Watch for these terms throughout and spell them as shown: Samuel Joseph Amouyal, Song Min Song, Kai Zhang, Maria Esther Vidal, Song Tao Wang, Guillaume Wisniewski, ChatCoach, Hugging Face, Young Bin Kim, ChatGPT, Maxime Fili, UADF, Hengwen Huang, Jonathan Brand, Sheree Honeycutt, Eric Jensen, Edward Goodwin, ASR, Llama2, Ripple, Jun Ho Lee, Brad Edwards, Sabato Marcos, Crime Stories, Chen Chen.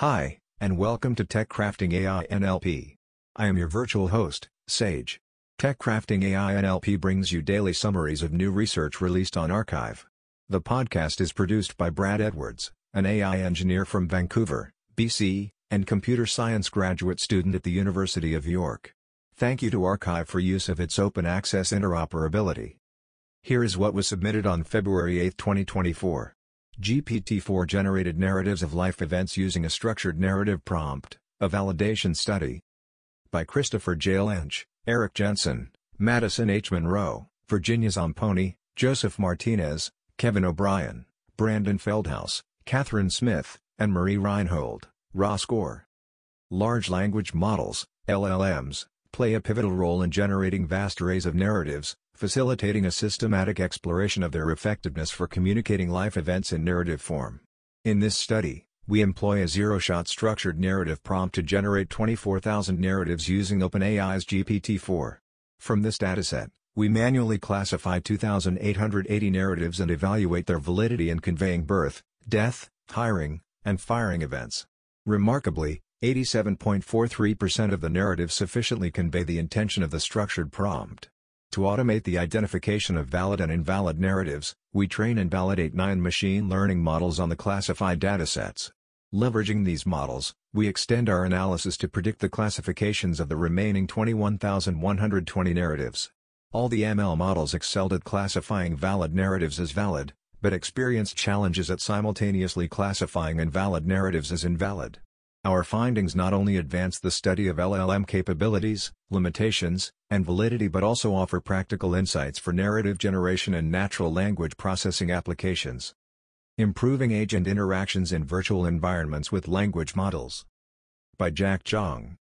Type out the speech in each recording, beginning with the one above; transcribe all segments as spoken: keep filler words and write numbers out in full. Hi, and welcome to Tech Crafting A I N L P. I am your virtual host, Sage. Tech Crafting A I N L P brings you daily summaries of new research released on Archive. The podcast is produced by Brad Edwards, an A I engineer from Vancouver, B C, and computer science graduate student at the University of York. Thank you to Archive for use of its open access interoperability. Here is what was submitted on February eighth, twenty twenty-four. G P T four generated narratives of life events using a structured narrative prompt, a validation study. By Christopher J. Lynch, Eric Jensen, Madison H. Monroe, Virginia Zamponi, Joseph Martinez, Kevin O'Brien, Brandon Feldhaus, Catherine Smith, and Marie Reinhold, Ross Gore. Large language models, L L Ms, play a pivotal role in generating vast arrays of narratives, facilitating a systematic exploration of their effectiveness for communicating life events in narrative form. In this study, we employ a zero-shot structured narrative prompt to generate twenty-four thousand narratives using OpenAI's G P T four. From this dataset, we manually classify two thousand eight hundred eighty narratives and evaluate their validity in conveying birth, death, hiring, and firing events. Remarkably, eighty-seven point four three percent of the narratives sufficiently convey the intention of the structured prompt. To automate the identification of valid and invalid narratives, we train and validate nine machine learning models on the classified datasets. Leveraging these models, we extend our analysis to predict the classifications of the remaining twenty-one thousand one hundred twenty narratives. All the M L models excelled at classifying valid narratives as valid, but experienced challenges at simultaneously classifying invalid narratives as invalid. Our findings not only advance the study of L L M capabilities, limitations, and validity but also offer practical insights for narrative generation and natural language processing applications. Improving agent interactions in virtual environments with language models. By Jack Zhang.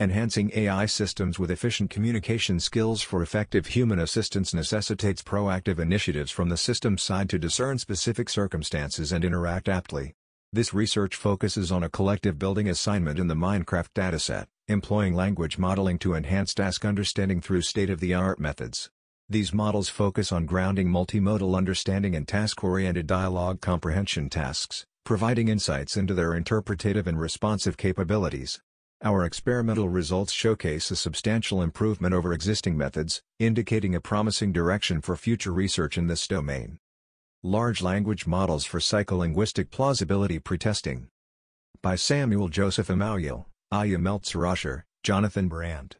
Enhancing A I systems with efficient communication skills for effective human assistance necessitates proactive initiatives from the system side to discern specific circumstances and interact aptly. This research focuses on a collective building assignment in the Minecraft dataset, employing language modeling to enhance task understanding through state-of-the-art methods. These models focus on grounding multimodal understanding and task-oriented dialogue comprehension tasks, providing insights into their interpretative and responsive capabilities. Our experimental results showcase a substantial improvement over existing methods, indicating a promising direction for future research in this domain. Large Language Models for Psycholinguistic Plausibility Pretesting. By Samuel Joseph Amouyal, Aya Meltzer-Asher, Jonathan Brand.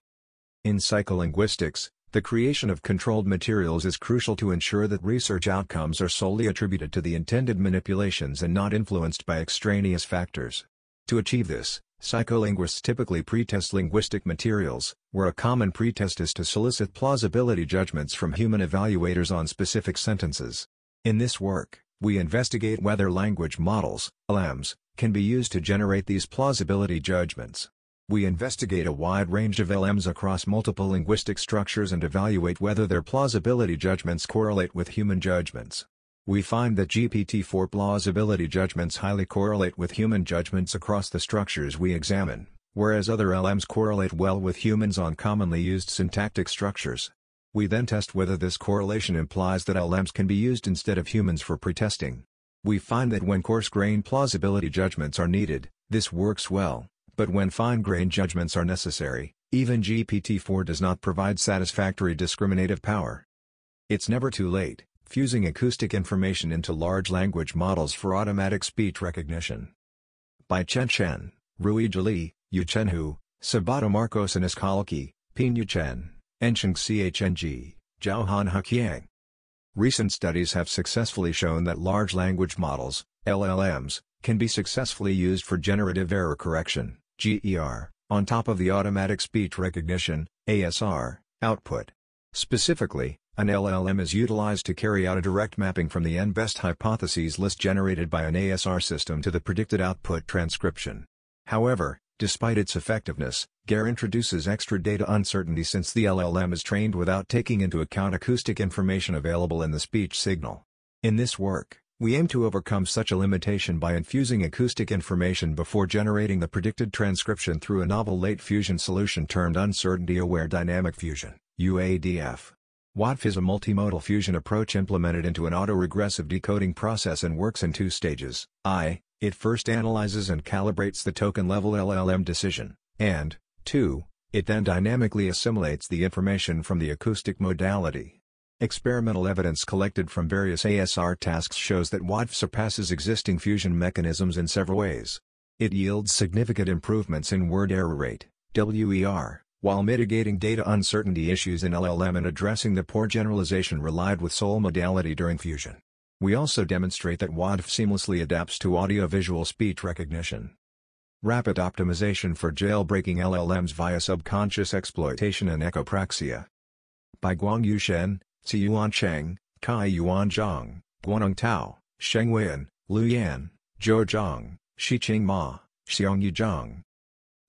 In psycholinguistics, the creation of controlled materials is crucial to ensure that research outcomes are solely attributed to the intended manipulations and not influenced by extraneous factors. To achieve this, psycholinguists typically pretest linguistic materials, where a common pretest is to solicit plausibility judgments from human evaluators on specific sentences. In this work, we investigate whether language models, L Ms, can be used to generate these plausibility judgments. We investigate a wide range of L Ms across multiple linguistic structures and evaluate whether their plausibility judgments correlate with human judgments. We find that G P T four plausibility judgments highly correlate with human judgments across the structures we examine, whereas other L Ms correlate well with humans on commonly used syntactic structures. We then test whether this correlation implies that L Ms can be used instead of humans for pretesting. We find that when coarse-grained plausibility judgments are needed, this works well, but when fine-grained judgments are necessary, even G P T four does not provide satisfactory discriminative power. It's never too late, fusing acoustic information into large language models for automatic speech recognition. By Chen Chen, Rui Li, Yu Chen Hu, Sabato Marcos and Iskalki, Pinyu Chen. Encheng Chng, Zhaohan Huqiang. Recent studies have successfully shown that large language models, L L Ms, can be successfully used for generative error correction, G E R, on top of the automatic speech recognition, A S R, output. Specifically, an L L M is utilized to carry out a direct mapping from the n-best hypotheses list generated by an A S R system to the predicted output transcription. However, despite its effectiveness, G E R introduces extra data uncertainty since the L L M is trained without taking into account acoustic information available in the speech signal. In this work, we aim to overcome such a limitation by infusing acoustic information before generating the predicted transcription through a novel late fusion solution termed Uncertainty-Aware Dynamic Fusion, U A D F. W A D F is a multimodal fusion approach implemented into an autoregressive decoding process and works in two stages, I, It first analyzes and calibrates the token-level L L M decision, and, two, it then dynamically assimilates the information from the acoustic modality. Experimental evidence collected from various A S R tasks shows that W A D F surpasses existing fusion mechanisms in several ways. It yields significant improvements in word error rate, W E R, while mitigating data uncertainty issues in L L M and addressing the poor generalization relied with soul modality during fusion. We also demonstrate that W A D F seamlessly adapts to audio-visual speech recognition. Rapid optimization for jailbreaking L L Ms via subconscious exploitation and echopraxia. By Guangyushen, Ziyuan Cheng, Kai Yuan Zhang, Guanong Tao, Sheng Weian, Lu Yan, Zhou Zhang, Shiqing Ma, Xiangyu Zhang.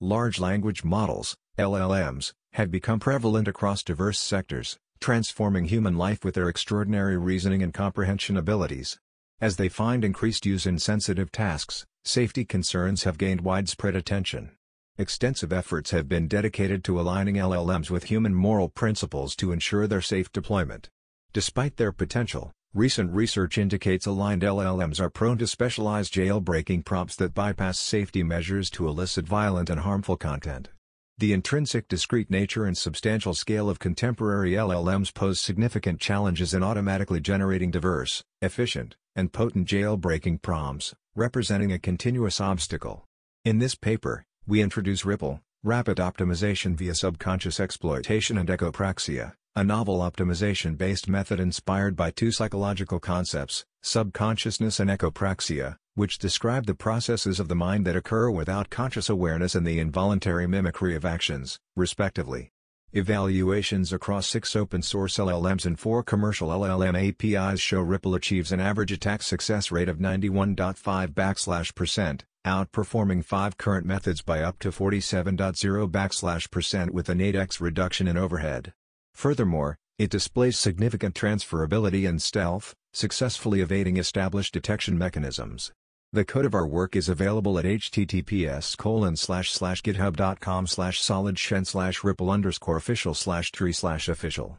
Large language models, L L Ms, have become prevalent across diverse sectors, transforming human life with their extraordinary reasoning and comprehension abilities. As they find increased use in sensitive tasks, safety concerns have gained widespread attention. Extensive efforts have been dedicated to aligning L L Ms with human moral principles to ensure their safe deployment. Despite their potential, recent research indicates aligned L L Ms are prone to specialized jailbreaking prompts that bypass safety measures to elicit violent and harmful content. The intrinsic discrete nature and substantial scale of contemporary L L Ms pose significant challenges in automatically generating diverse, efficient, and potent jailbreaking prompts, representing a continuous obstacle. In this paper, we introduce Ripple, Rapid Optimization via Subconscious Exploitation and Echopraxia, a novel optimization-based method inspired by two psychological concepts, subconsciousness and echopraxia, which describe the processes of the mind that occur without conscious awareness and the involuntary mimicry of actions, respectively. Evaluations across six open-source L L Ms and four commercial L L M A P Is show Ripple achieves an average attack success rate of ninety-one point five percent, outperforming five current methods by up to forty-seven point zero percent with an eight x reduction in overhead. Furthermore, it displays significant transferability and stealth, successfully evading established detection mechanisms. The code of our work is available at https colon slash slash github dot com slash solid shen slash ripple underscore official slash tree slash official.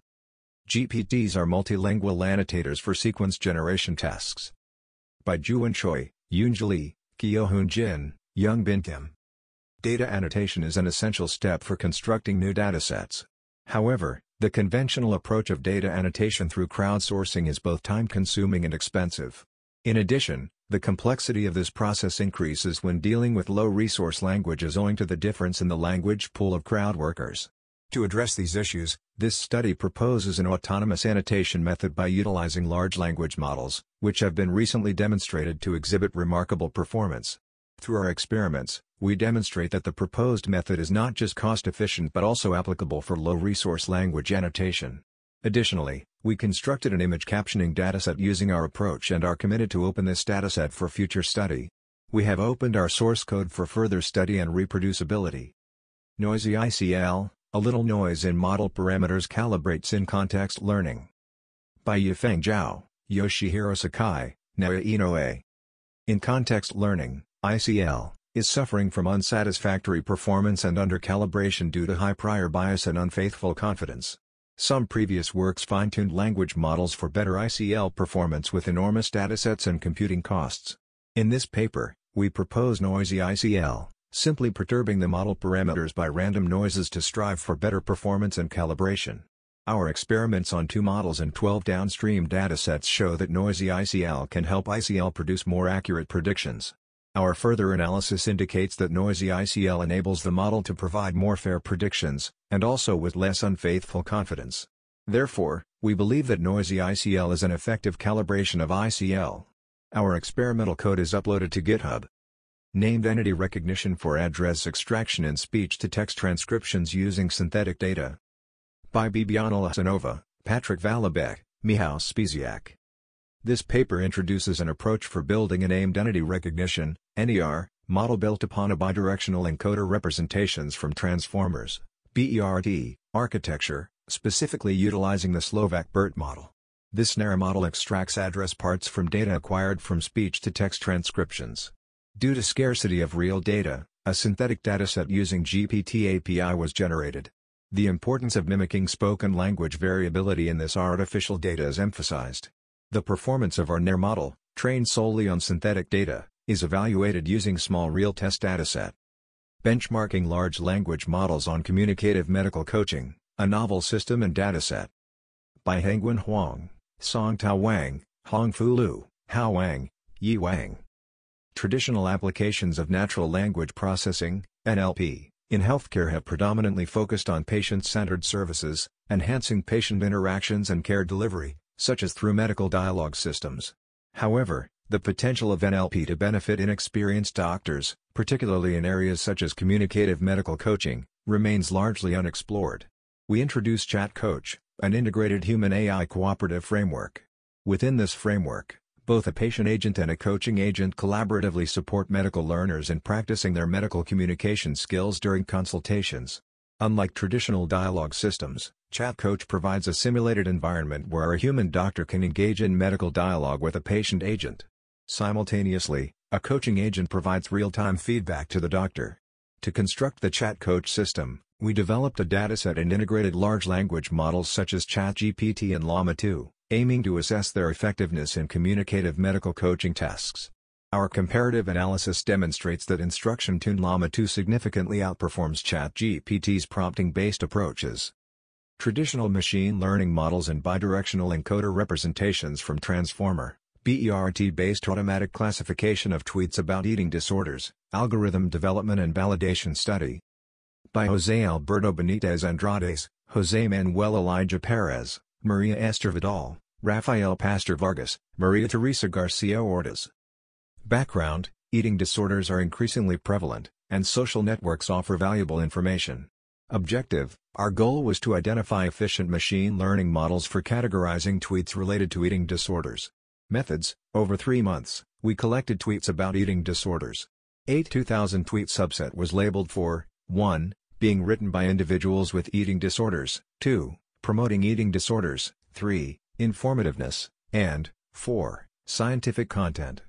G P Ts are multilingual annotators for sequence generation tasks. By Juwon Choi, Young Bin Kim, Kyohoon Jin, Young Bin Kim. Data annotation is an essential step for constructing new datasets. However, the conventional approach of data annotation through crowdsourcing is both time-consuming and expensive. In addition, the complexity of this process increases when dealing with low-resource languages owing to the difference in the language pool of crowd workers. To address these issues, this study proposes an autonomous annotation method by utilizing large language models, which have been recently demonstrated to exhibit remarkable performance. Through our experiments, we demonstrate that the proposed method is not just cost-efficient but also applicable for low-resource language annotation. Additionally, we constructed an image captioning dataset using our approach and are committed to open this dataset for future study. We have opened our source code for further study and reproducibility. Noisy I C L, a little noise in model parameters calibrates in context learning. By Yifeng Zhao, Yoshihiro Sakai, Naoya Inoue. In context learning, I C L is suffering from unsatisfactory performance and under-calibration due to high prior bias and unfaithful confidence. Some previous works fine-tuned language models for better I C L performance with enormous datasets and computing costs. In this paper, we propose noisy I C L, simply perturbing the model parameters by random noises to strive for better performance and calibration. Our experiments on two models and twelve downstream datasets show that noisy I C L can help I C L produce more accurate predictions. Our further analysis indicates that noisy I C L enables the model to provide more fair predictions, and also with less unfaithful confidence. Therefore, we believe that noisy I C L is an effective calibration of I C L. Our experimental code is uploaded to GitHub. Named entity recognition for address extraction and speech-to-text transcriptions using synthetic data. By Bibiana Lasanova, Patrick Valabek, Michał Spiesiak. This paper introduces an approach for building a named entity recognition (N E R) model built upon a bidirectional encoder representations from transformers (B E R T) architecture, specifically utilizing the Slovak BERT model. This N E R model extracts address parts from data acquired from speech-to-text transcriptions. Due to scarcity of real data, a synthetic dataset using G P T A P I was generated. The importance of mimicking spoken language variability in this artificial data is emphasized. The performance of our N E R model, trained solely on synthetic data, is evaluated using small real test dataset. Benchmarking large language models on communicative medical coaching, a novel system and dataset. By Hengwen Huang, Song Tao Wang, Hongfu Lu, Hao Wang, Yi Wang. Traditional applications of natural language processing, N L P, in healthcare have predominantly focused on patient-centered services, enhancing patient interactions and care delivery, such as through medical dialogue systems. However, the potential of N L P to benefit inexperienced doctors, particularly in areas such as communicative medical coaching, remains largely unexplored. We introduce ChatCoach, an integrated human-A I cooperative framework. Within this framework, both a patient agent and a coaching agent collaboratively support medical learners in practicing their medical communication skills during consultations. Unlike traditional dialogue systems, ChatCoach provides a simulated environment where a human doctor can engage in medical dialogue with a patient agent. Simultaneously, a coaching agent provides real-time feedback to the doctor. To construct the ChatCoach system, we developed a dataset and integrated large language models such as ChatGPT and Llama two, aiming to assess their effectiveness in communicative medical coaching tasks. Our comparative analysis demonstrates that instruction-tuned Llama two significantly outperforms ChatGPT's prompting-based approaches. Traditional machine learning models and bidirectional encoder representations from transformer, B E R T-based automatic classification of tweets about eating disorders, algorithm development and validation study. By José Alberto Benitez Andrades, José Manuel Elijah Perez, Maria Esther Vidal, Rafael Pastor Vargas, Maria Teresa Garcia Ortiz. Background: eating disorders are increasingly prevalent, and social networks offer valuable information. Objective: our goal was to identify efficient machine learning models for categorizing tweets related to eating disorders. Methods: over three months, we collected tweets about eating disorders. A two thousand tweet subset was labeled for one. Being written by individuals with eating disorders, two. Promoting eating disorders, three. Informativeness, and four. Scientific content.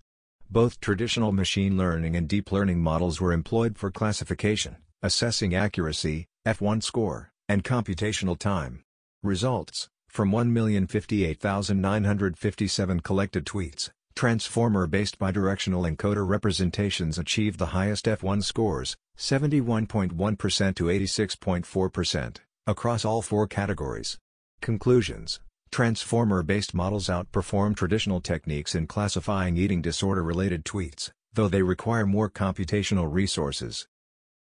Both traditional machine learning and deep learning models were employed for classification, assessing accuracy, F one score, and computational time. Results: from one million fifty-eight thousand nine hundred fifty-seven collected tweets, transformer-based bidirectional encoder representations achieved the highest F one scores, seventy-one point one percent to eighty-six point four percent, across all four categories. Conclusions: transformer-based models outperform traditional techniques in classifying eating disorder-related tweets, though they require more computational resources.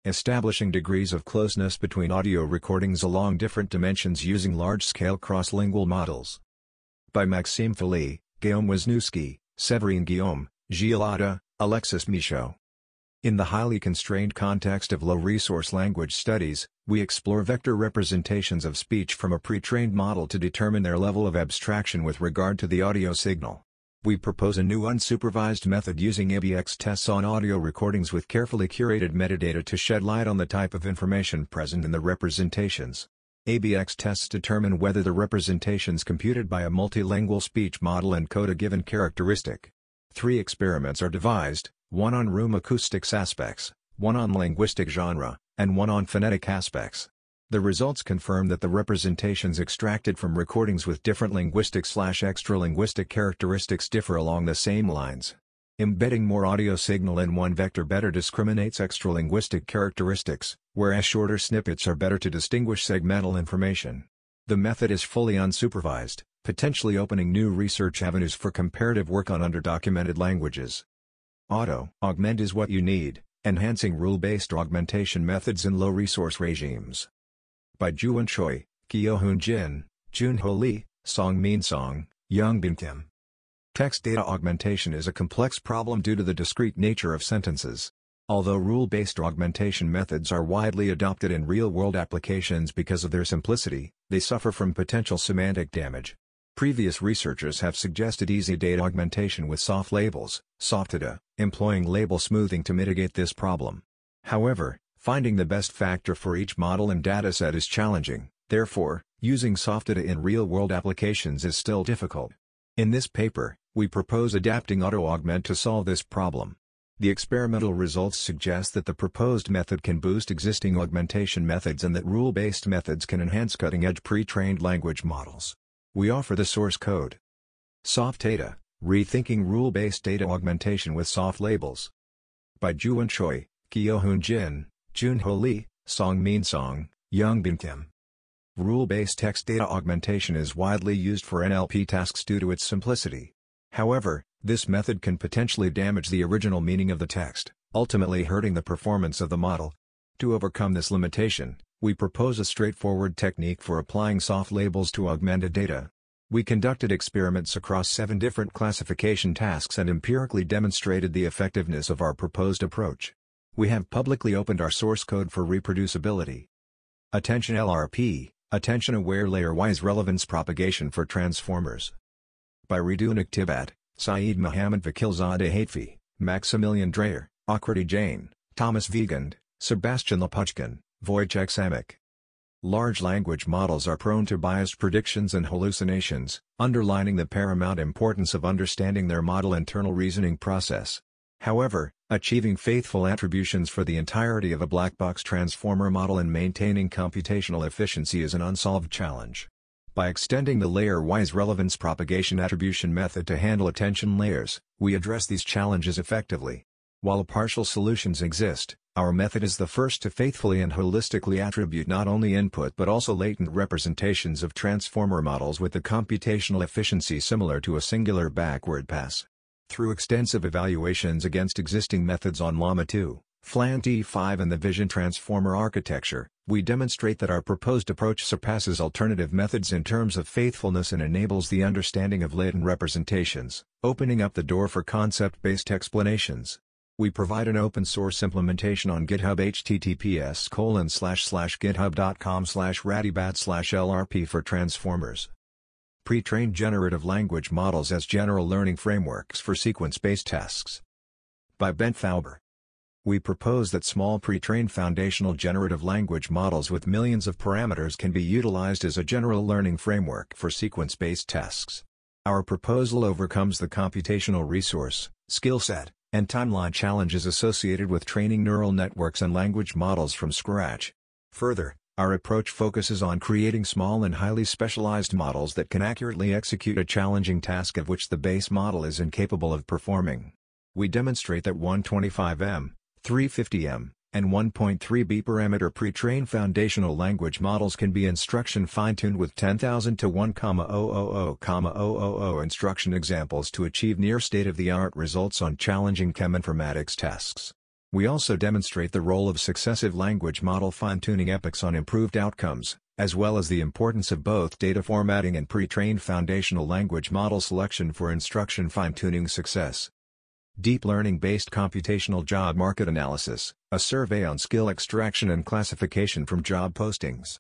Establishing degrees of closeness between audio recordings along different dimensions using large-scale cross-lingual models. By Maxime Fili, Guillaume Wisniewski, Severine Guillaume, Gilles Atta, Alexis Michaud. In the highly constrained context of low-resource language studies, we explore vector representations of speech from a pre-trained model to determine their level of abstraction with regard to the audio signal. We propose a new unsupervised method using A B X tests on audio recordings with carefully curated metadata to shed light on the type of information present in the representations. A B X tests determine whether the representations computed by a multilingual speech model encode a given characteristic. Three experiments are devised, one on room acoustics aspects, one on linguistic genre, and one on phonetic aspects. The results confirm that the representations extracted from recordings with different linguistic/extralinguistic characteristics differ along the same lines. Embedding more audio signal in one vector better discriminates extralinguistic characteristics, whereas shorter snippets are better to distinguish segmental information. The method is fully unsupervised, potentially opening new research avenues for comparative work on underdocumented languages. Auto augment is what you need. Enhancing rule-based augmentation methods in low-resource regimes. By Juwon Choi, Kyohoon Jin, Jun Ho Lee, Song Min Song, Young Bin Kim. Text data augmentation is a complex problem due to the discrete nature of sentences. Although rule-based augmentation methods are widely adopted in real-world applications because of their simplicity, they suffer from potential semantic damage. Previous researchers have suggested easy data augmentation with soft labels, softdata, employing label smoothing to mitigate this problem. However, finding the best factor for each model and dataset is challenging, therefore, using softdata in real-world applications is still difficult. In this paper, we propose adapting auto-augment to solve this problem. The experimental results suggest that the proposed method can boost existing augmentation methods and that rule-based methods can enhance cutting-edge pre-trained language models. We offer the source code. Soft data, Rethinking Rule-Based Data Augmentation with Soft Labels. By Juwon Choi, Kyohoon Jin, Jun Ho Lee, Song Min Song, Young Bin Kim. Rule-based text data augmentation is widely used for N L P tasks due to its simplicity. However, this method can potentially damage the original meaning of the text, ultimately hurting the performance of the model. To overcome this limitation, we propose a straightforward technique for applying soft labels to augmented data. We conducted experiments across seven different classification tasks and empirically demonstrated the effectiveness of our proposed approach. We have publicly opened our source code for reproducibility. Attention L R P, Attention-Aware Layer-Wise Relevance Propagation for Transformers. By Redoun Akhtibat, Saeed Mohammed Vakilzadeh Haitfi, Maximilian Dreyer, Akriti Jain, Thomas Wiegand, Sebastian Lepuchkin, Wojciech Samek. Large language models are prone to biased predictions and hallucinations, underlining the paramount importance of understanding their model internal reasoning process. However, achieving faithful attributions for the entirety of a black box transformer model and maintaining computational efficiency is an unsolved challenge. By extending the layer-wise relevance propagation attribution method to handle attention layers, we address these challenges effectively. While partial solutions exist, our method is the first to faithfully and holistically attribute not only input but also latent representations of transformer models with a computational efficiency similar to a singular backward pass. Through extensive evaluations against existing methods on Llama two, Flan T five and the Vision Transformer architecture, we demonstrate that our proposed approach surpasses alternative methods in terms of faithfulness and enables the understanding of latent representations, opening up the door for concept-based explanations. We provide an open-source implementation on GitHub https colon slash slash github dot com slash radibat slash L R P for transformers. Pre-trained generative language models as general learning frameworks for sequence-based tasks. By Bent Fauber. We propose that small pre-trained foundational generative language models with millions of parameters can be utilized as a general learning framework for sequence-based tasks. Our proposal overcomes the computational resource, skill set, and timeline challenges associated with training neural networks and language models from scratch. Further, our approach focuses on creating small and highly specialized models that can accurately execute a challenging task of which the base model is incapable of performing. We demonstrate that one hundred twenty-five M, three hundred fifty M, and one point three B parameter pre-trained foundational language models can be instruction fine-tuned with ten thousand to one thousand instruction examples to achieve near state-of-the-art results on challenging cheminformatics tasks. We also demonstrate the role of successive language model fine-tuning epochs on improved outcomes, as well as the importance of both data formatting and pre-trained foundational language model selection for instruction fine-tuning success. Deep Learning-Based Computational Job Market Analysis, a survey on skill extraction and classification from job postings.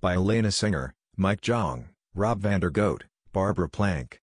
By Elena Singer, Mike Zhang, Rob Vandergoat, Barbara Plank.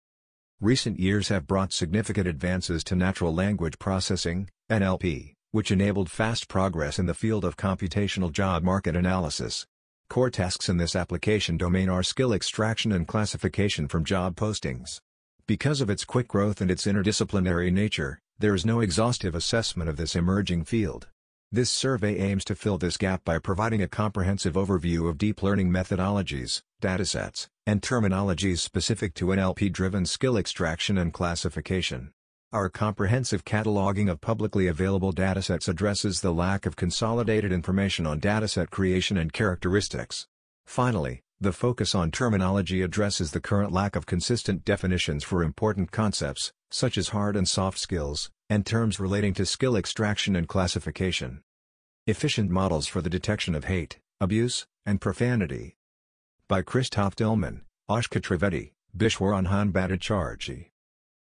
Recent years have brought significant advances to natural language processing, N L P, which enabled fast progress in the field of computational job market analysis. Core tasks in this application domain are skill extraction and classification from job postings. Because of its quick growth and its interdisciplinary nature, there is no exhaustive assessment of this emerging field. This survey aims to fill this gap by providing a comprehensive overview of deep learning methodologies, datasets, and terminologies specific to N L P-driven skill extraction and classification. Our comprehensive cataloging of publicly available datasets addresses the lack of consolidated information on dataset creation and characteristics. Finally, the focus on terminology addresses the current lack of consistent definitions for important concepts, such as hard and soft skills, and terms relating to skill extraction and classification. Efficient Models for the Detection of Hate, Abuse, and Profanity. By Christoph Dillman, Oshka Trivedi, Bishwaran Bhattacharjee.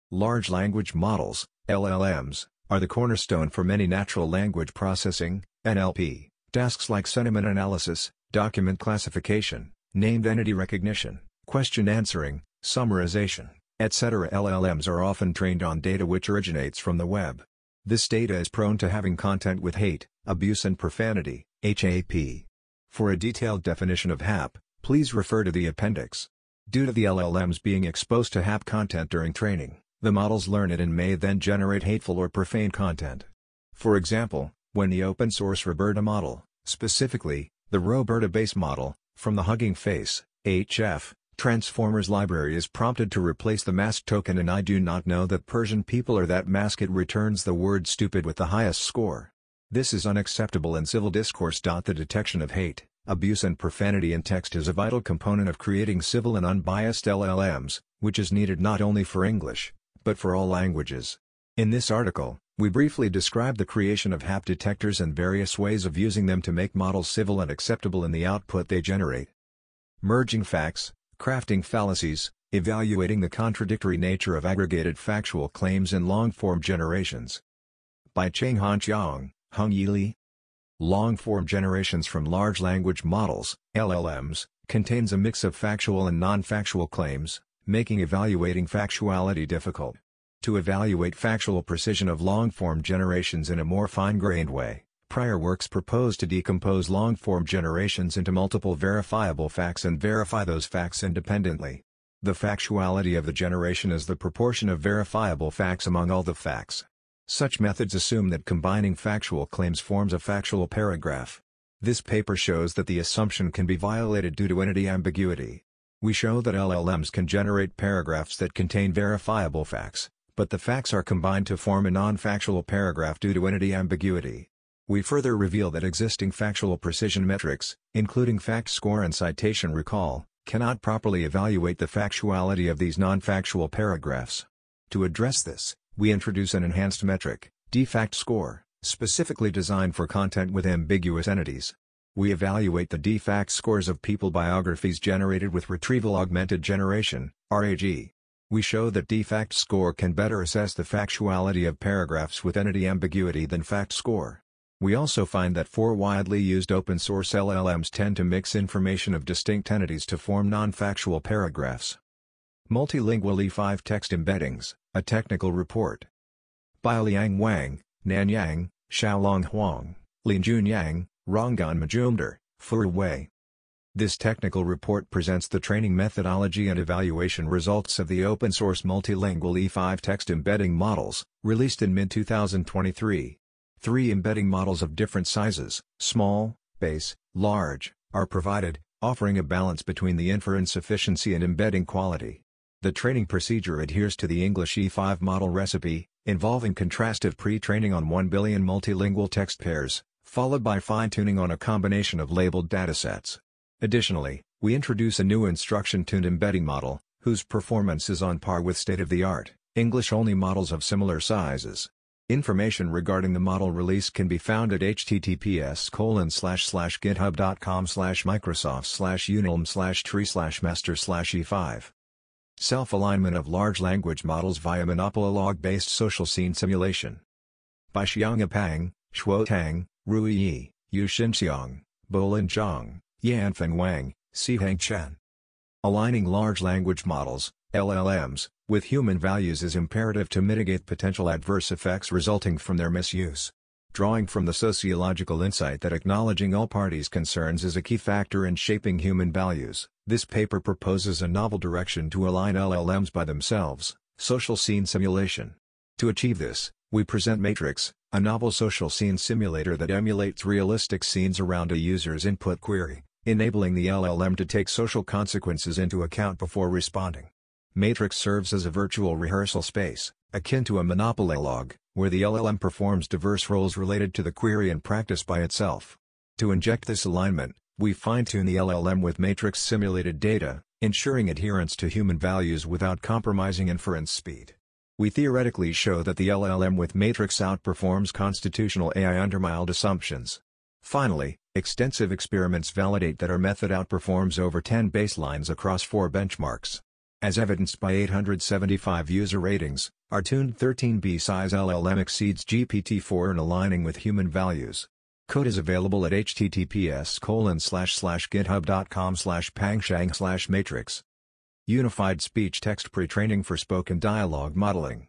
Large language models, L L Ms, are the cornerstone for many natural language processing, N L P, tasks like sentiment analysis, document classification, named entity recognition, question answering, summarization, et cetera. L L Ms are often trained on data which originates from the web. This data is prone to having content with hate, abuse and profanity, H A P. For a detailed definition of H A P, please refer to the appendix. Due to the L L Ms being exposed to H A P content during training, the models learn it and may then generate hateful or profane content. For example, when the open-source Roberta model, specifically, the Roberta base model, from the Hugging Face, H F, Transformers library is prompted to replace the mask token, and I do not know that Persian people are that mask. It returns the word stupid with the highest score. This is unacceptable in civil discourse. The detection of hate, abuse and profanity in text is a vital component of creating civil and unbiased L L Ms, which is needed not only for English, but for all languages. In this article, we briefly describe the creation of hap detectors and various ways of using them to make models civil and acceptable in the output they generate. Merging facts, crafting fallacies, evaluating the contradictory nature of aggregated factual claims in long-form generations. By Cheng Han Chiang, Hung Yi Li. Long-form generations from large language models, L L Ms, contains a mix of factual and non-factual claims, making evaluating factuality difficult. To evaluate factual precision of long-form generations in a more fine-grained way, prior works propose to decompose long-form generations into multiple verifiable facts and verify those facts independently. The factuality of the generation is the proportion of verifiable facts among all the facts. Such methods assume that combining factual claims forms a factual paragraph. This paper shows that the assumption can be violated due to entity ambiguity. We show that L L Ms can generate paragraphs that contain verifiable facts, but the facts are combined to form a non-factual paragraph due to entity ambiguity. We further reveal that existing factual precision metrics, including fact score and citation recall, cannot properly evaluate the factuality of these non-factual paragraphs. To address this, we introduce an enhanced metric, D-Fact Score, specifically designed for content with ambiguous entities. We evaluate the D-Fact scores of people biographies generated with Retrieval Augmented Generation, R A G. We show that D-Fact Score can better assess the factuality of paragraphs with entity ambiguity than Fact Score. We also find that four widely used open-source L L Ms tend to mix information of distinct entities to form non-factual paragraphs. Multilingual E five Text Embeddings, a Technical Report. By Liang Wang, Nanyang, Xiaolong Huang, Linjun Yang, Ronggan Majumder, Furu Wei. This technical report presents the training methodology and evaluation results of the open-source multilingual E five text embedding models, released in mid two thousand twenty-three. Three embedding models of different sizes, small, base, large, are provided, offering a balance between the inference efficiency and embedding quality. The training procedure adheres to the English E five model recipe, involving contrastive pre-training on one billion multilingual text pairs, followed by fine-tuning on a combination of labeled datasets. Additionally, we introduce a new instruction-tuned embedding model, whose performance is on par with state-of-the-art, English-only models of similar sizes. Information regarding the model release can be found at h t t p s colon slash slash github dot com slash microsoft slash unilm slash tree slash master slash e five. Self-alignment of large language models via monopolog-based social scene simulation. By Xiang Pang, Shuo Tang, Rui Yi, Yu Xinxiang, Bolin Zhang, Yanfeng Wang, Siheng Chen. Aligning large language models, L L Ms, with human values is imperative to mitigate potential adverse effects resulting from their misuse. Drawing from the sociological insight that acknowledging all parties' concerns is a key factor in shaping human values, this paper proposes a novel direction to align L L Ms by themselves, social scene simulation. To achieve this, we present Matrix, a novel social scene simulator that emulates realistic scenes around a user's input query, enabling the L L M to take social consequences into account before responding. Matrix serves as a virtual rehearsal space, akin to a monopolog, where the L L M performs diverse roles related to the query and practice by itself. To inject this alignment, we fine-tune the L L M with matrix simulated data, ensuring adherence to human values without compromising inference speed. We theoretically show that the L L M with matrix outperforms constitutional A I under mild assumptions. Finally, extensive experiments validate that our method outperforms over ten baselines across four benchmarks. As evidenced by eight hundred seventy-five user ratings, our tuned thirteen B size L L M exceeds G P T four in aligning with human values. Code is available at h t t p s colon slash slash github dot com slash pangshang slash matrix. Unified Speech Text Pre-Training for Spoken Dialogue Modeling.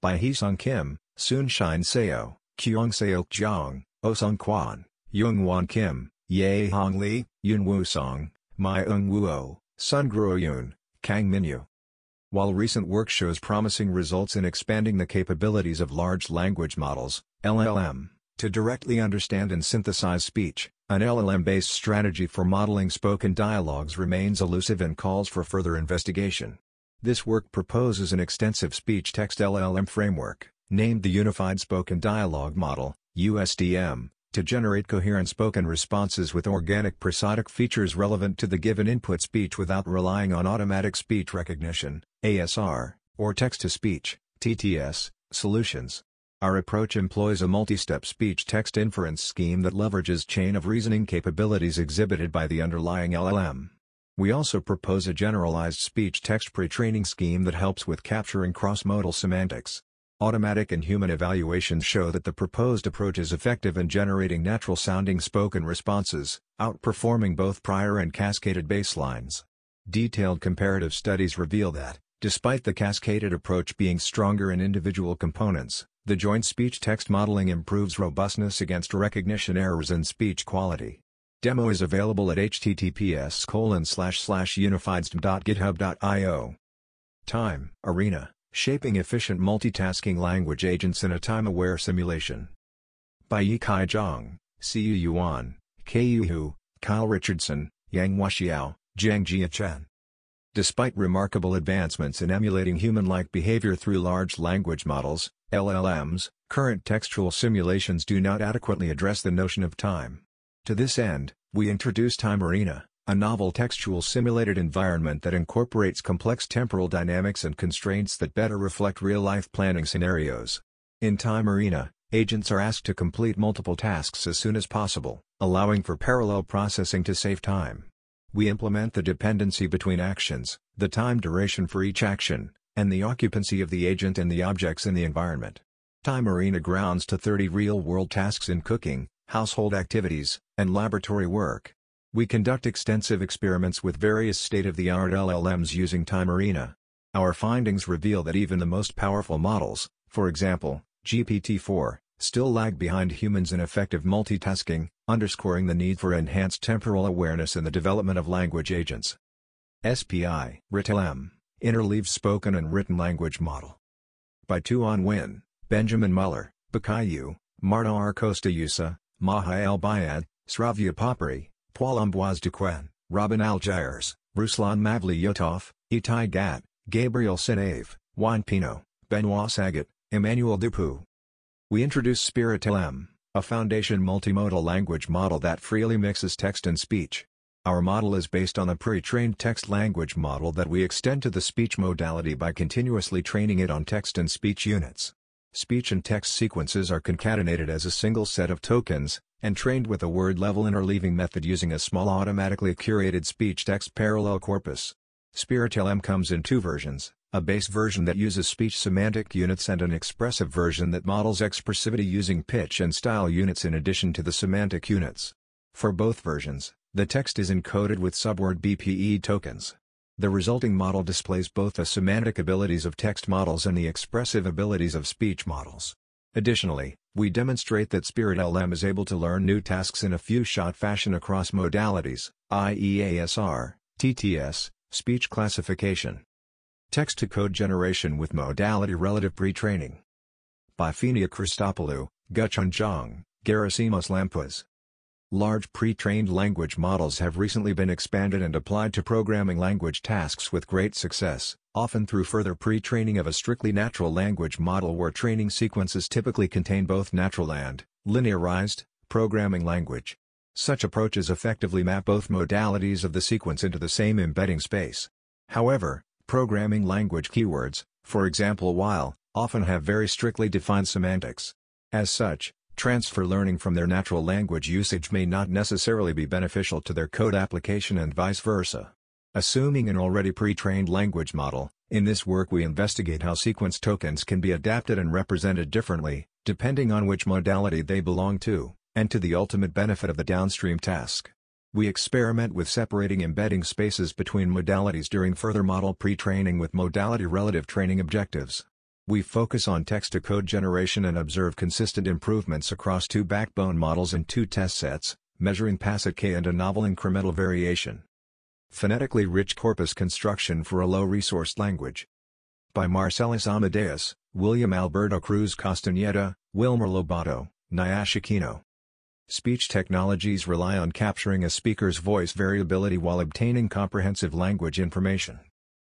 By Hee-Sung Kim, Soonshine Seo, Kyung-Seok Jeong, Oh-Sung Kwan, Youngwon Kim, Ye-Hong Lee, Yun-Woo Song, Mai-Ung-Woo-Oh, Sun-Gro-Yoon, Kang Minyu. While recent work shows promising results in expanding the capabilities of large language models, L L M, to directly understand and synthesize speech, An L L M-based strategy for modeling spoken dialogues remains elusive and calls for further investigation. This work proposes an extensive speech-text L L M framework, named the Unified Spoken Dialogue Model, U S D M, to generate coherent spoken responses with organic prosodic features relevant to the given input speech without relying on automatic speech recognition, A S R, or text-to-speech, T T S, solutions. Our approach employs a multi-step speech-text inference scheme that leverages chain of reasoning capabilities exhibited by the underlying L L M. We also propose a generalized speech-text pre-training scheme that helps with capturing cross-modal semantics. Automatic and human evaluations show that the proposed approach is effective in generating natural-sounding spoken responses, outperforming both prior and cascaded baselines. Detailed comparative studies reveal that, despite the cascaded approach being stronger in individual components, the joint speech-text modeling improves robustness against recognition errors and speech quality. Demo is available at h t t p s colon slash slash unified s d m dot github dot i o. Time, Arena. Shaping Efficient Multitasking Language Agents in a Time-Aware Simulation. By Yi Kai Zhang, Siyu Yuan, Kyu Hu, Kyle Richardson, Yang Waxiao, Zhang Jia Chen. Despite remarkable advancements in emulating human-like behavior through large language models, L L Ms, current textual simulations do not adequately address the notion of time. To this end, we introduce Time Arena, a novel textual simulated environment that incorporates complex temporal dynamics and constraints that better reflect real-life planning scenarios. In Time Arena, agents are asked to complete multiple tasks as soon as possible, allowing for parallel processing to save time. We implement the dependency between actions, the time duration for each action, and the occupancy of the agent and the objects in the environment. Time Arena grounds to thirty real-world tasks in cooking, household activities, and laboratory work. We conduct extensive experiments with various state-of-the-art L L Ms using Time Arena. Our findings reveal that even the most powerful models, for example, G P T four, still lag behind humans in effective multitasking, underscoring the need for enhanced temporal awareness in the development of language agents. S P I R I T L M, Interleaved Spoken and Written Language Model. By Tuan Nguyen, Benjamin Muller, Bakayu, Marta R. Costa-Yusa, Maha El-Bayad, Sravya Papri, Paul-Ambroise Duquen, Robin Algiers, Ruslan Mavlyotov, Itai Gat, Gabriel Sinave, Juan Pino, Benoit Saget, Emmanuel Dupuy. We introduce SpiritLM, a foundation multimodal language model that freely mixes text and speech. Our model is based on a pre-trained text language model that we extend to the speech modality by continuously training it on text and speech units. Speech and text sequences are concatenated as a single set of tokens, and trained with a word-level interleaving method using a small automatically curated speech-text parallel corpus. SpiritLM comes in two versions, a base version that uses speech semantic units and an expressive version that models expressivity using pitch and style units in addition to the semantic units. For both versions, the text is encoded with subword B P E tokens. The resulting model displays both the semantic abilities of text models and the expressive abilities of speech models. Additionally, we demonstrate that SpiritLM is able to learn new tasks in a few-shot fashion across modalities, that is A S R, T T S, speech classification. Text-to-code generation with modality-relative pre-training. By Phenia Christopoulou, Guchun Zhang, Gerasimos Lampas. Large pre-trained language models have recently been expanded and applied to programming language tasks with great success, often through further pre-training of a strictly natural language model where training sequences typically contain both natural and, linearized, programming language. Such approaches effectively map both modalities of the sequence into the same embedding space. However, programming language keywords, for example while, often have very strictly defined semantics. As such, transfer learning from their natural language usage may not necessarily be beneficial to their code application and vice versa. Assuming an already pre-trained language model, in this work we investigate how sequence tokens can be adapted and represented differently, depending on which modality they belong to, and to the ultimate benefit of the downstream task. We experiment with separating embedding spaces between modalities during further model pre-training with modality-relative training objectives. We focus on text-to-code generation and observe consistent improvements across two backbone models and two test sets, measuring passivity and a novel incremental variation. Phonetically rich corpus construction for a low-resourced language. By Marcellus Amadeus, William Alberto Cruz Castaneda, Wilmer Lobato, Nyash Aquino. Speech technologies rely on capturing a speaker's voice variability while obtaining comprehensive language information.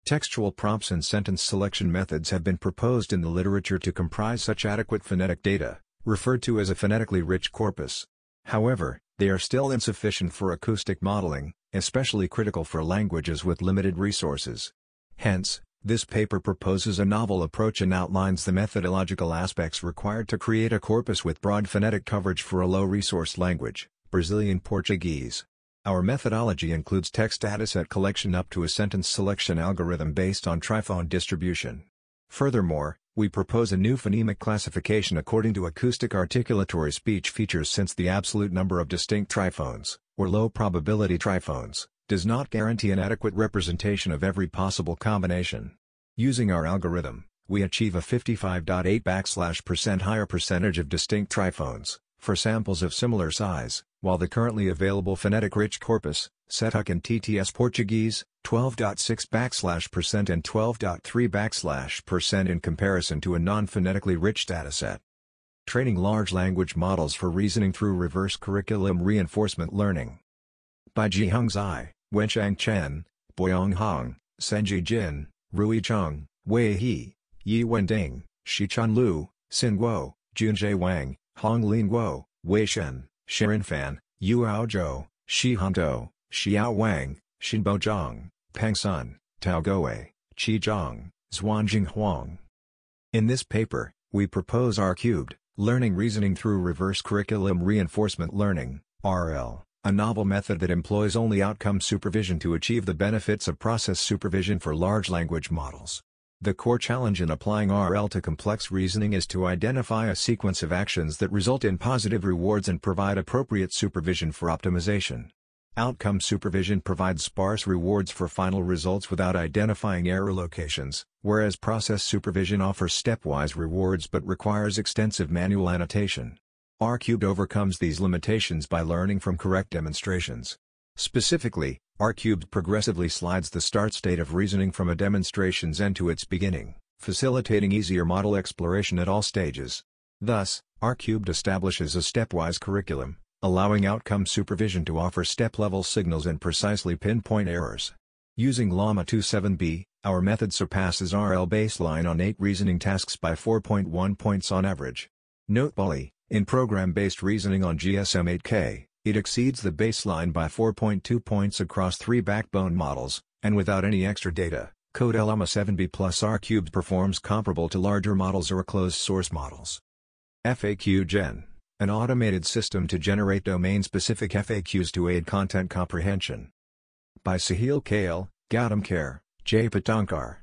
Textual prompts and sentence selection methods have been proposed in the literature to comprise such adequate phonetic data, referred to as a phonetically rich corpus. However, they are still insufficient for acoustic modeling, especially critical for languages with limited resources. Hence, this paper proposes a novel approach and outlines the methodological aspects required to create a corpus with broad phonetic coverage for a low-resource language, Brazilian Portuguese. Our methodology includes text dataset collection up to a sentence selection algorithm based on triphone distribution. Furthermore, we propose a new phonemic classification according to acoustic articulatory speech features, since the absolute number of distinct triphones, or low-probability triphones, does not guarantee an adequate representation of every possible combination. Using our algorithm, we achieve a fifty-five point eight percent higher percentage of distinct triphones for samples of similar size, while the currently available phonetic-rich corpus, C E T U C and T T S Portuguese, twelve point six percent and twelve point three percent in comparison to a non-phonetically rich dataset. Training large language models for reasoning through reverse curriculum reinforcement learning. By Jihong Zai, Wenchang Chen, Boyong Hong, Senji Jin, Rui Cheng, Wei He, Yi Wending, Shichan Lu, Xin Guo, Junjie Wang, Honglin Guo, Wei Shen, Sharon Fan, Yuao Zhou, Shi Hantou, Xiao Wang, Xinbo Zhang, Peng Sun, Tao Goei, Qi Zhang, Zhuanjing Huang. In this paper, we propose R-Cubed, Learning Reasoning Through Reverse Curriculum Reinforcement Learning, R L, a novel method that employs only outcome supervision to achieve the benefits of process supervision for large language models. The core challenge in applying R L to complex reasoning is to identify a sequence of actions that result in positive rewards and provide appropriate supervision for optimization. Outcome supervision provides sparse rewards for final results without identifying error locations, whereas process supervision offers stepwise rewards but requires extensive manual annotation. R-Cubed overcomes these limitations by learning from correct demonstrations. Specifically, R-Cubed progressively slides the start state of reasoning from a demonstration's end to its beginning, facilitating easier model exploration at all stages. Thus, R-Cubed establishes a stepwise curriculum, allowing outcome supervision to offer step-level signals and precisely pinpoint errors. Using Llama two point seven B, our method surpasses R L baseline on eight reasoning tasks by four point one points on average. Notably, in program-based reasoning on G S M eight K, it exceeds the baseline by four point two points across three backbone models, and without any extra data, Code Llama seven B plus R-Cubed performs comparable to larger models or closed-source models. F A Q Gen, an automated system to generate domain-specific F A Qs to aid content comprehension. By Sahil Kale, Gautam Kher, Jay Patankar.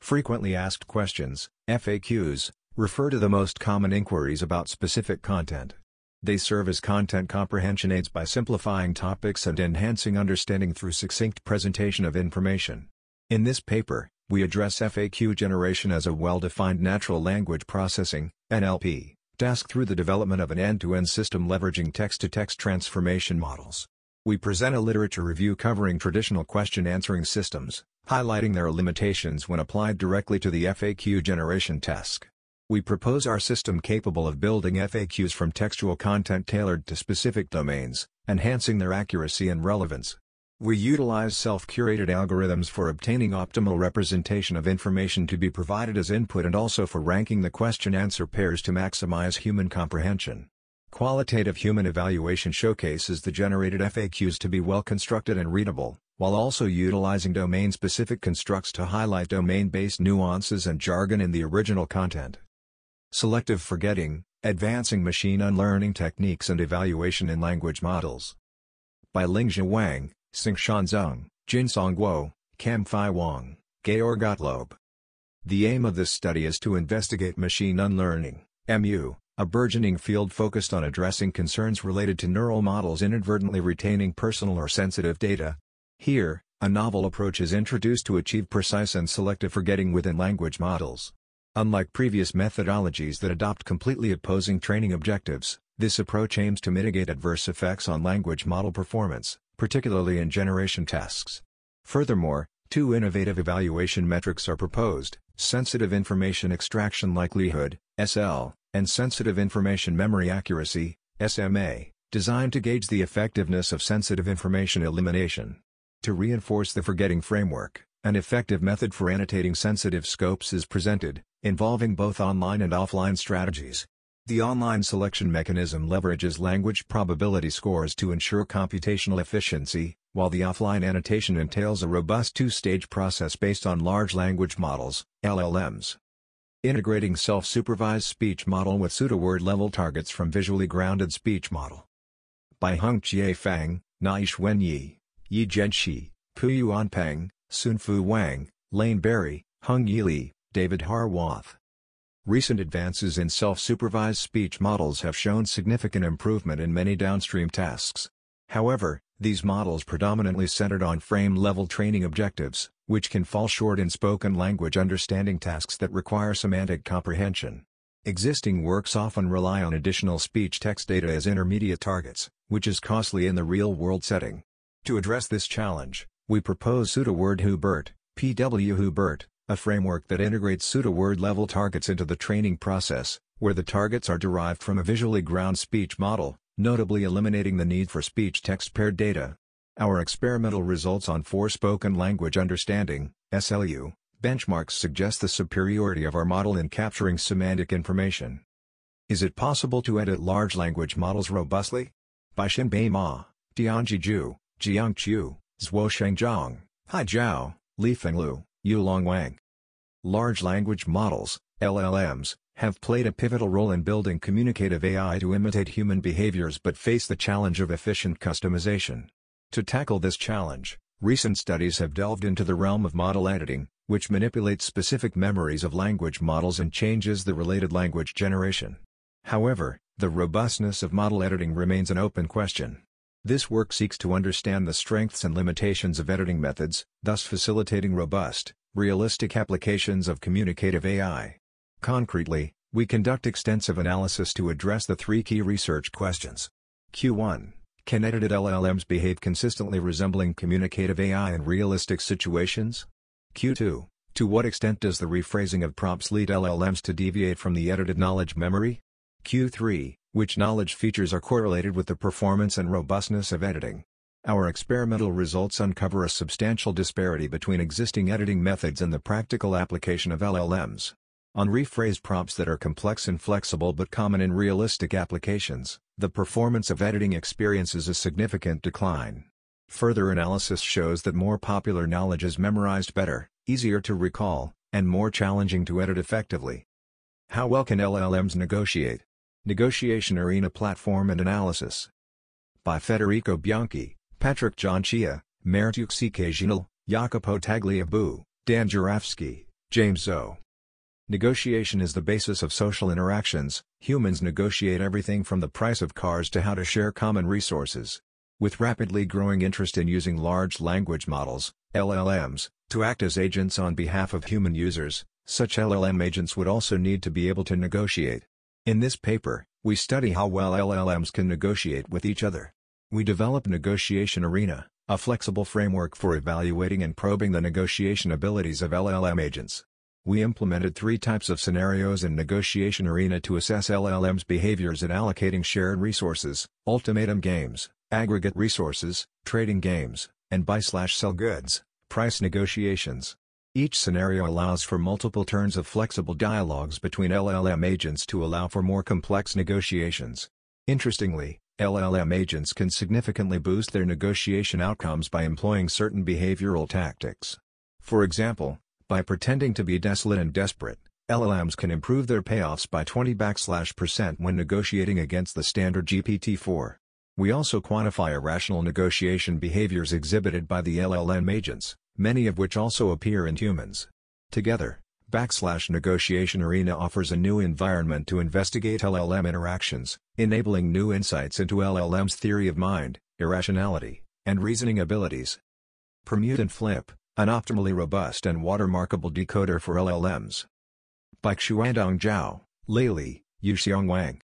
Frequently asked questions, F A Qs, refer to the most common inquiries about specific content. They serve as content comprehension aids by simplifying topics and enhancing understanding through succinct presentation of information. In this paper, we address F A Q generation as a well-defined natural language processing (N L P) task through the development of an end-to-end system leveraging text-to-text transformation models. We present a literature review covering traditional question-answering systems, highlighting their limitations when applied directly to the F A Q generation task. We propose our system capable of building F A Qs from textual content tailored to specific domains, enhancing their accuracy and relevance. We utilize self-curated algorithms for obtaining optimal representation of information to be provided as input and also for ranking the question-answer pairs to maximize human comprehension. Qualitative human evaluation showcases the generated F A Qs to be well-constructed and readable, while also utilizing domain-specific constructs to highlight domain-based nuances and jargon in the original content. Selective Forgetting, Advancing Machine Learning Techniques and Evaluation in Language Models. By Lingjia Wang, Xingshan Zheng, Jinsong Guo, Kamfei Wang, Georg Gottlob. The aim of this study is to investigate machine learning, M U, a burgeoning field focused on addressing concerns related to neural models inadvertently retaining personal or sensitive data. Here, a novel approach is introduced to achieve precise and selective forgetting within language models. Unlike previous methodologies that adopt completely opposing training objectives, this approach aims to mitigate adverse effects on language model performance, particularly in generation tasks. Furthermore, two innovative evaluation metrics are proposed: sensitive information extraction likelihood, S L, and sensitive information memory accuracy, S M A, designed to gauge the effectiveness of sensitive information elimination. To reinforce the forgetting framework, an effective method for annotating sensitive scopes is presented, involving both online and offline strategies. The online selection mechanism leverages language probability scores to ensure computational efficiency, while the offline annotation entails a robust two-stage process based on large language models, L L Ms. Integrating self-supervised speech model with pseudo-word-level targets from visually grounded speech model. By Hung Chie Fang, Naish Wen Yi, Yi Zhenxi, Puyuan Peng, Sunfu Wang, Lane Berry, Hung Yi Li, David Harwath. Recent advances in self-supervised speech models have shown significant improvement in many downstream tasks. However, these models predominantly centered on frame-level training objectives, which can fall short in spoken language understanding tasks that require semantic comprehension. Existing works often rely on additional speech text data as intermediate targets, which is costly in the real-world setting. To address this challenge, we propose pseudoword Hubert, P W Hubert, a framework that integrates pseudoword-level targets into the training process, where the targets are derived from a visually ground speech model, notably eliminating the need for speech-text paired data. Our experimental results on four spoken language understanding S L U benchmarks suggest the superiority of our model in capturing semantic information. Is it possible to edit large language models robustly? By Xinbei Ma, Tianji Zhu, Jiang Qiu, Zhuo Shengzhang, Hai Zhao, Li Fenglu, Yulong Wang. Large language models, L L Ms, have played a pivotal role in building communicative A I to imitate human behaviors but face the challenge of efficient customization. To tackle this challenge, recent studies have delved into the realm of model editing, which manipulates specific memories of language models and changes the related language generation. However, the robustness of model editing remains an open question. This work seeks to understand the strengths and limitations of editing methods, thus facilitating robust, realistic applications of communicative A I. Concretely, we conduct extensive analysis to address the three key research questions. Q one. Can edited L L Ms behave consistently resembling communicative A I in realistic situations? Q two. To what extent does the rephrasing of prompts lead L L Ms to deviate from the edited knowledge memory? Q three. Which knowledge features are correlated with the performance and robustness of editing? Our experimental results uncover a substantial disparity between existing editing methods and the practical application of L L Ms. On rephrased prompts that are complex and flexible but common in realistic applications, the performance of editing experiences a significant decline. Further analysis shows that more popular knowledge is memorized better, easier to recall, and more challenging to edit effectively. How well can L L Ms negotiate? Negotiation Arena Platform and Analysis. By Federico Bianchi, Patrick Jonchia, Mertuk Ckajinal, Jacopo Tagliabue, Dan Jurafsky, James Zhou. Negotiation is the basis of social interactions. Humans negotiate everything from the price of cars to how to share common resources. With rapidly growing interest in using large language models, L L Ms, to act as agents on behalf of human users, such L L M agents would also need to be able to negotiate. In this paper, we study how well L L Ms can negotiate with each other. We develop Negotiation Arena, a flexible framework for evaluating and probing the negotiation abilities of L L M agents. We implemented three types of scenarios in Negotiation Arena to assess L L Ms' behaviors in allocating shared resources: ultimatum games, aggregate resources, trading games, and buy-slash-sell goods, price negotiations. Each scenario allows for multiple turns of flexible dialogues between L L M agents to allow for more complex negotiations. Interestingly, L L M agents can significantly boost their negotiation outcomes by employing certain behavioral tactics. For example, by pretending to be desolate and desperate, L L Ms can improve their payoffs by twenty percent when negotiating against the standard G P T four. We also quantify irrational negotiation behaviors exhibited by the L L M agents, many of which also appear in humans. Together, backslash Negotiation Arena offers a new environment to investigate L L M interactions, enabling new insights into L L M's theory of mind, irrationality, and reasoning abilities. Permute and Flip. An optimally robust and watermarkable decoder for L L Ms. By Xuandong Zhao, Leili, Yuxiang Wang.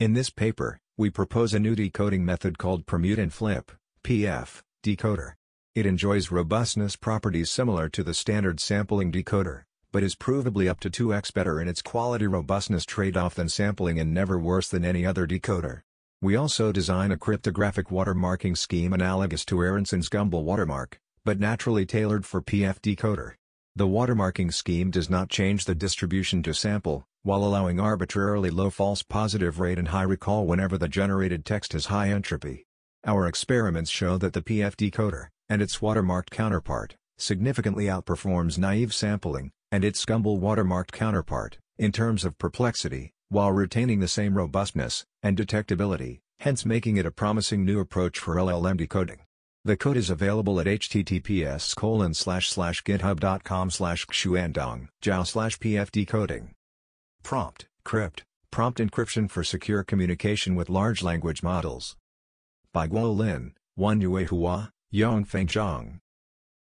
In this paper, we propose a new decoding method called Permute and Flip (P F) decoder. It enjoys robustness properties similar to the standard sampling decoder, but is provably up to two x better in its quality robustness trade-off than sampling and never worse than any other decoder. We also design a cryptographic watermarking scheme analogous to Aronson's Gumbel watermark, but naturally tailored for P F decoder. The watermarking scheme does not change the distribution to sample, while allowing arbitrarily low false positive rate and high recall whenever the generated text has high entropy. Our experiments show that the P F decoder, and its watermarked counterpart, significantly outperforms naive sampling, and its Gumbel watermarked counterpart, in terms of perplexity, while retaining the same robustness and detectability, hence making it a promising new approach for L L M decoding. The code is available at h t t p s colon slash slash github dot com slash xuandong jiao slash p f decoding. Prompt, Crypt, Prompt Encryption for Secure Communication with Large Language Models. By Guo Lin, Wanyue Hua, Yongfeng Zhang.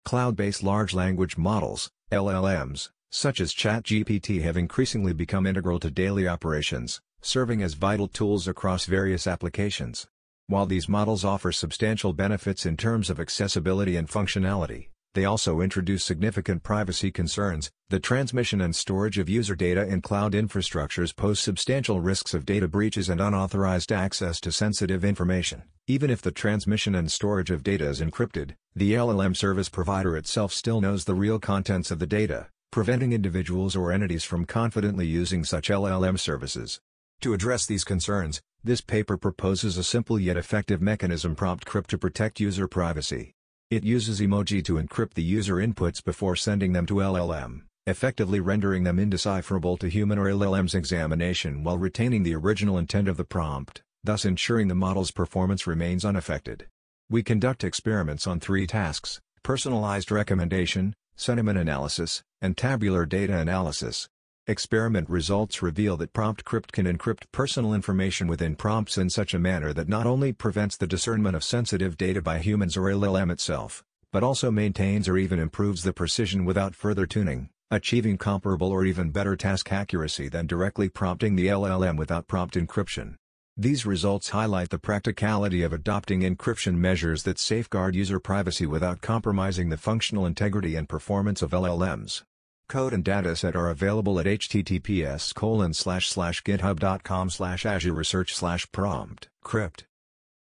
Cloud-based large language models, L L Ms, such as ChatGPT have increasingly become integral to daily operations, serving as vital tools across various applications. While these models offer substantial benefits in terms of accessibility and functionality, they also introduce significant privacy concerns. The transmission and storage of user data in cloud infrastructures pose substantial risks of data breaches and unauthorized access to sensitive information. Even if the transmission and storage of data is encrypted, the L L M service provider itself still knows the real contents of the data, preventing individuals or entities from confidently using such L L M services. To address these concerns, this paper proposes a simple yet effective mechanism, Prompt Crypt, to protect user privacy. It uses emoji to encrypt the user inputs before sending them to L L M, effectively rendering them indecipherable to human or L L M's examination while retaining the original intent of the prompt, thus ensuring the model's performance remains unaffected. We conduct experiments on three tasks: personalized recommendation, sentiment analysis, and tabular data analysis. Experiment results reveal that Prompt Crypt can encrypt personal information within prompts in such a manner that not only prevents the discernment of sensitive data by humans or L L M itself, but also maintains or even improves the precision without further tuning, achieving comparable or even better task accuracy than directly prompting the L L M without prompt encryption. These results highlight the practicality of adopting encryption measures that safeguard user privacy without compromising the functional integrity and performance of L L Ms. Code and dataset are available at h t t p s colon slash slash github dot com slash azure research slash prompt crypt.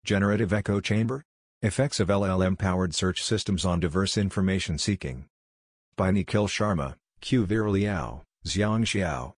Generative echo chamber? Effects of L L M-powered search systems on diverse information seeking. By Nikhil Sharma, Q. Vir Liao, Ziyang Xiao.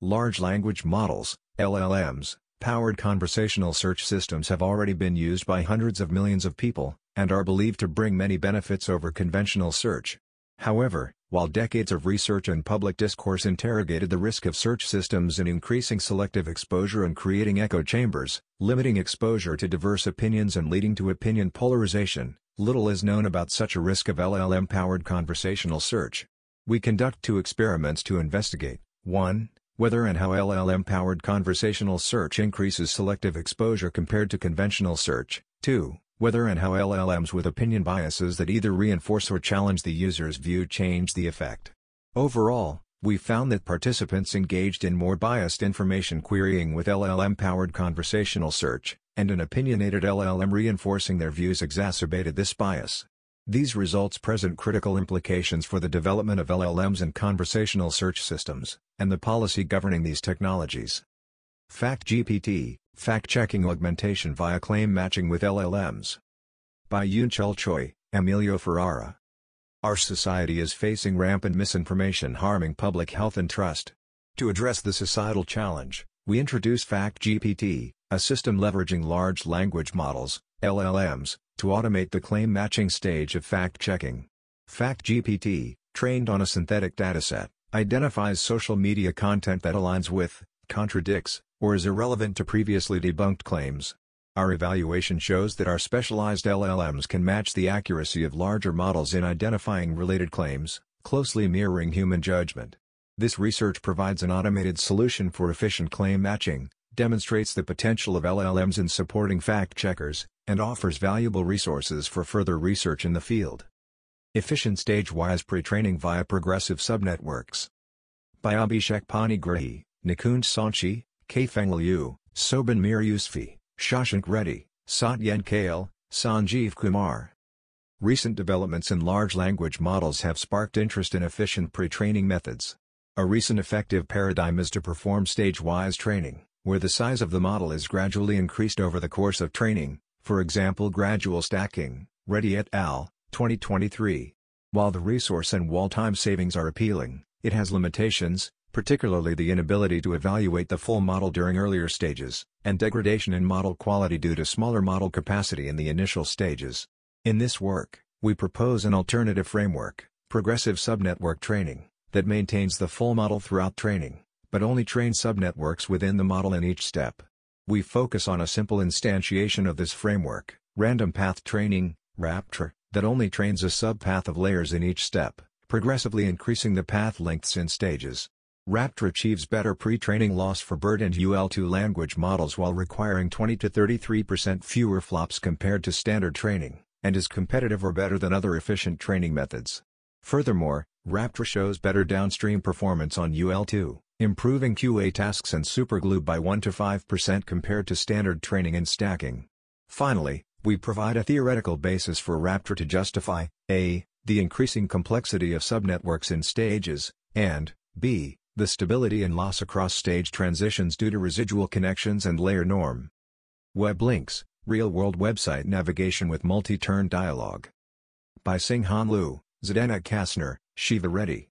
Large language models, L L Ms, powered conversational search systems have already been used by hundreds of millions of people, and are believed to bring many benefits over conventional search. However, while decades of research and public discourse interrogated the risk of search systems in increasing selective exposure and creating echo chambers, limiting exposure to diverse opinions and leading to opinion polarization, little is known about such a risk of L L M-powered conversational search. We conduct two experiments to investigate, one, whether and how L L M-powered conversational search increases selective exposure compared to conventional search, two, whether and how L L Ms with opinion biases that either reinforce or challenge the user's view change the effect. Overall, we found that participants engaged in more biased information querying with L L M-powered conversational search, and an opinionated L L M reinforcing their views exacerbated this bias. These results present critical implications for the development of L L Ms and conversational search systems, and the policy governing these technologies. FactGPT, Fact-Checking Augmentation via Claim Matching with L L Ms. By Yunchul Choi, Emilio Ferrara. Our society is facing rampant misinformation harming public health and trust. To address the societal challenge, we introduce FactGPT, a system leveraging large language models, L L Ms, to automate the claim matching stage of fact-checking. FactGPT, trained on a synthetic dataset, identifies social media content that aligns with, contradicts, or is irrelevant to previously debunked claims. Our evaluation shows that our specialized L L Ms can match the accuracy of larger models in identifying related claims, closely mirroring human judgment. This research provides an automated solution for efficient claim matching, demonstrates the potential of L L Ms in supporting fact-checkers, and offers valuable resources for further research in the field. Efficient stage-wise pre-training via progressive subnetworks. By Abhishek Panigrahi, Nikunj Sanchi, Kaifeng Liu, Sobhan Mir Yusfi, Shashank Reddy, Satyen Kale, Sanjeev Kumar. Recent developments in large language models have sparked interest in efficient pre-training methods. A recent effective paradigm is to perform stage-wise training, where the size of the model is gradually increased over the course of training, for example gradual stacking, Reddy et al., twenty twenty-three. While the resource and wall time savings are appealing, it has limitations, particularly the inability to evaluate the full model during earlier stages, and degradation in model quality due to smaller model capacity in the initial stages. In this work, we propose an alternative framework, progressive subnetwork training, that maintains the full model throughout training, but only trains subnetworks within the model in each step. We focus on a simple instantiation of this framework, random path training, RAPTRA, that only trains a subpath of layers in each step, progressively increasing the path lengths in stages. RAPTRA achieves better pre-training loss for BERT and U L two language models while requiring twenty to thirty-three percent fewer flops compared to standard training, and is competitive or better than other efficient training methods. Furthermore, RAPTRA shows better downstream performance on U L two, improving Q A tasks and superglue by one to five percent compared to standard training and stacking. Finally, we provide a theoretical basis for RAPTRA to justify, A, the increasing complexity of subnetworks in stages, and, B, the stability and loss across stage transitions due to residual connections and layer norm. Web links, real-world website navigation with multi-turn dialogue. By Singhan Liu, Zdena Kastner, Shiva Reddy.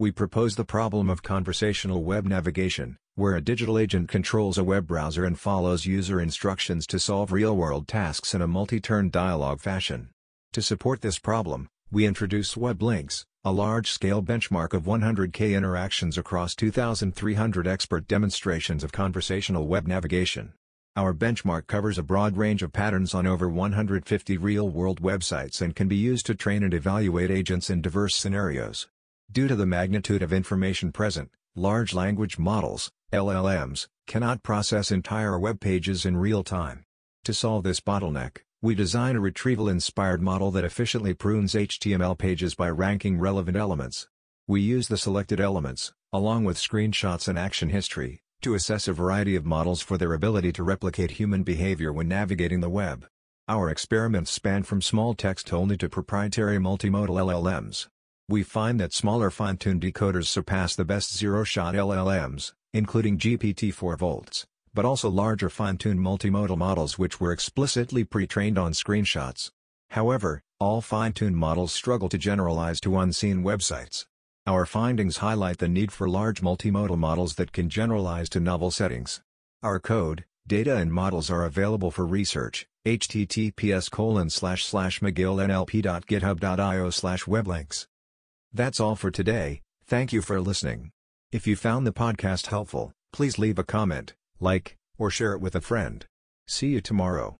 We propose the problem of conversational web navigation, where a digital agent controls a web browser and follows user instructions to solve real-world tasks in a multi-turn dialogue fashion. To support this problem, we introduce web links, a large-scale benchmark of one hundred K interactions across two thousand three hundred expert demonstrations of conversational web navigation. Our benchmark covers a broad range of patterns on over one hundred fifty real-world websites and can be used to train and evaluate agents in diverse scenarios. Due to the magnitude of information present, large language models, L L Ms, cannot process entire web pages in real time. To solve this bottleneck, we design a retrieval-inspired model that efficiently prunes H T M L pages by ranking relevant elements. We use the selected elements, along with screenshots and action history, to assess a variety of models for their ability to replicate human behavior when navigating the web. Our experiments span from small text-only to proprietary multimodal L L Ms. We find that smaller fine-tuned decoders surpass the best zero-shot L L Ms, including G P T four volts. But also larger fine-tuned multimodal models which were explicitly pre-trained on screenshots. However, all fine-tuned models struggle to generalize to unseen websites. Our findings highlight the need for large multimodal models that can generalize to novel settings. Our code, data and models are available for research, H T T P S colon slash slash mcgill N L P dot github dot I O slash weblinks. That's all for today, thank you for listening. If you found the podcast helpful, please leave a comment, like, or share it with a friend. See you tomorrow.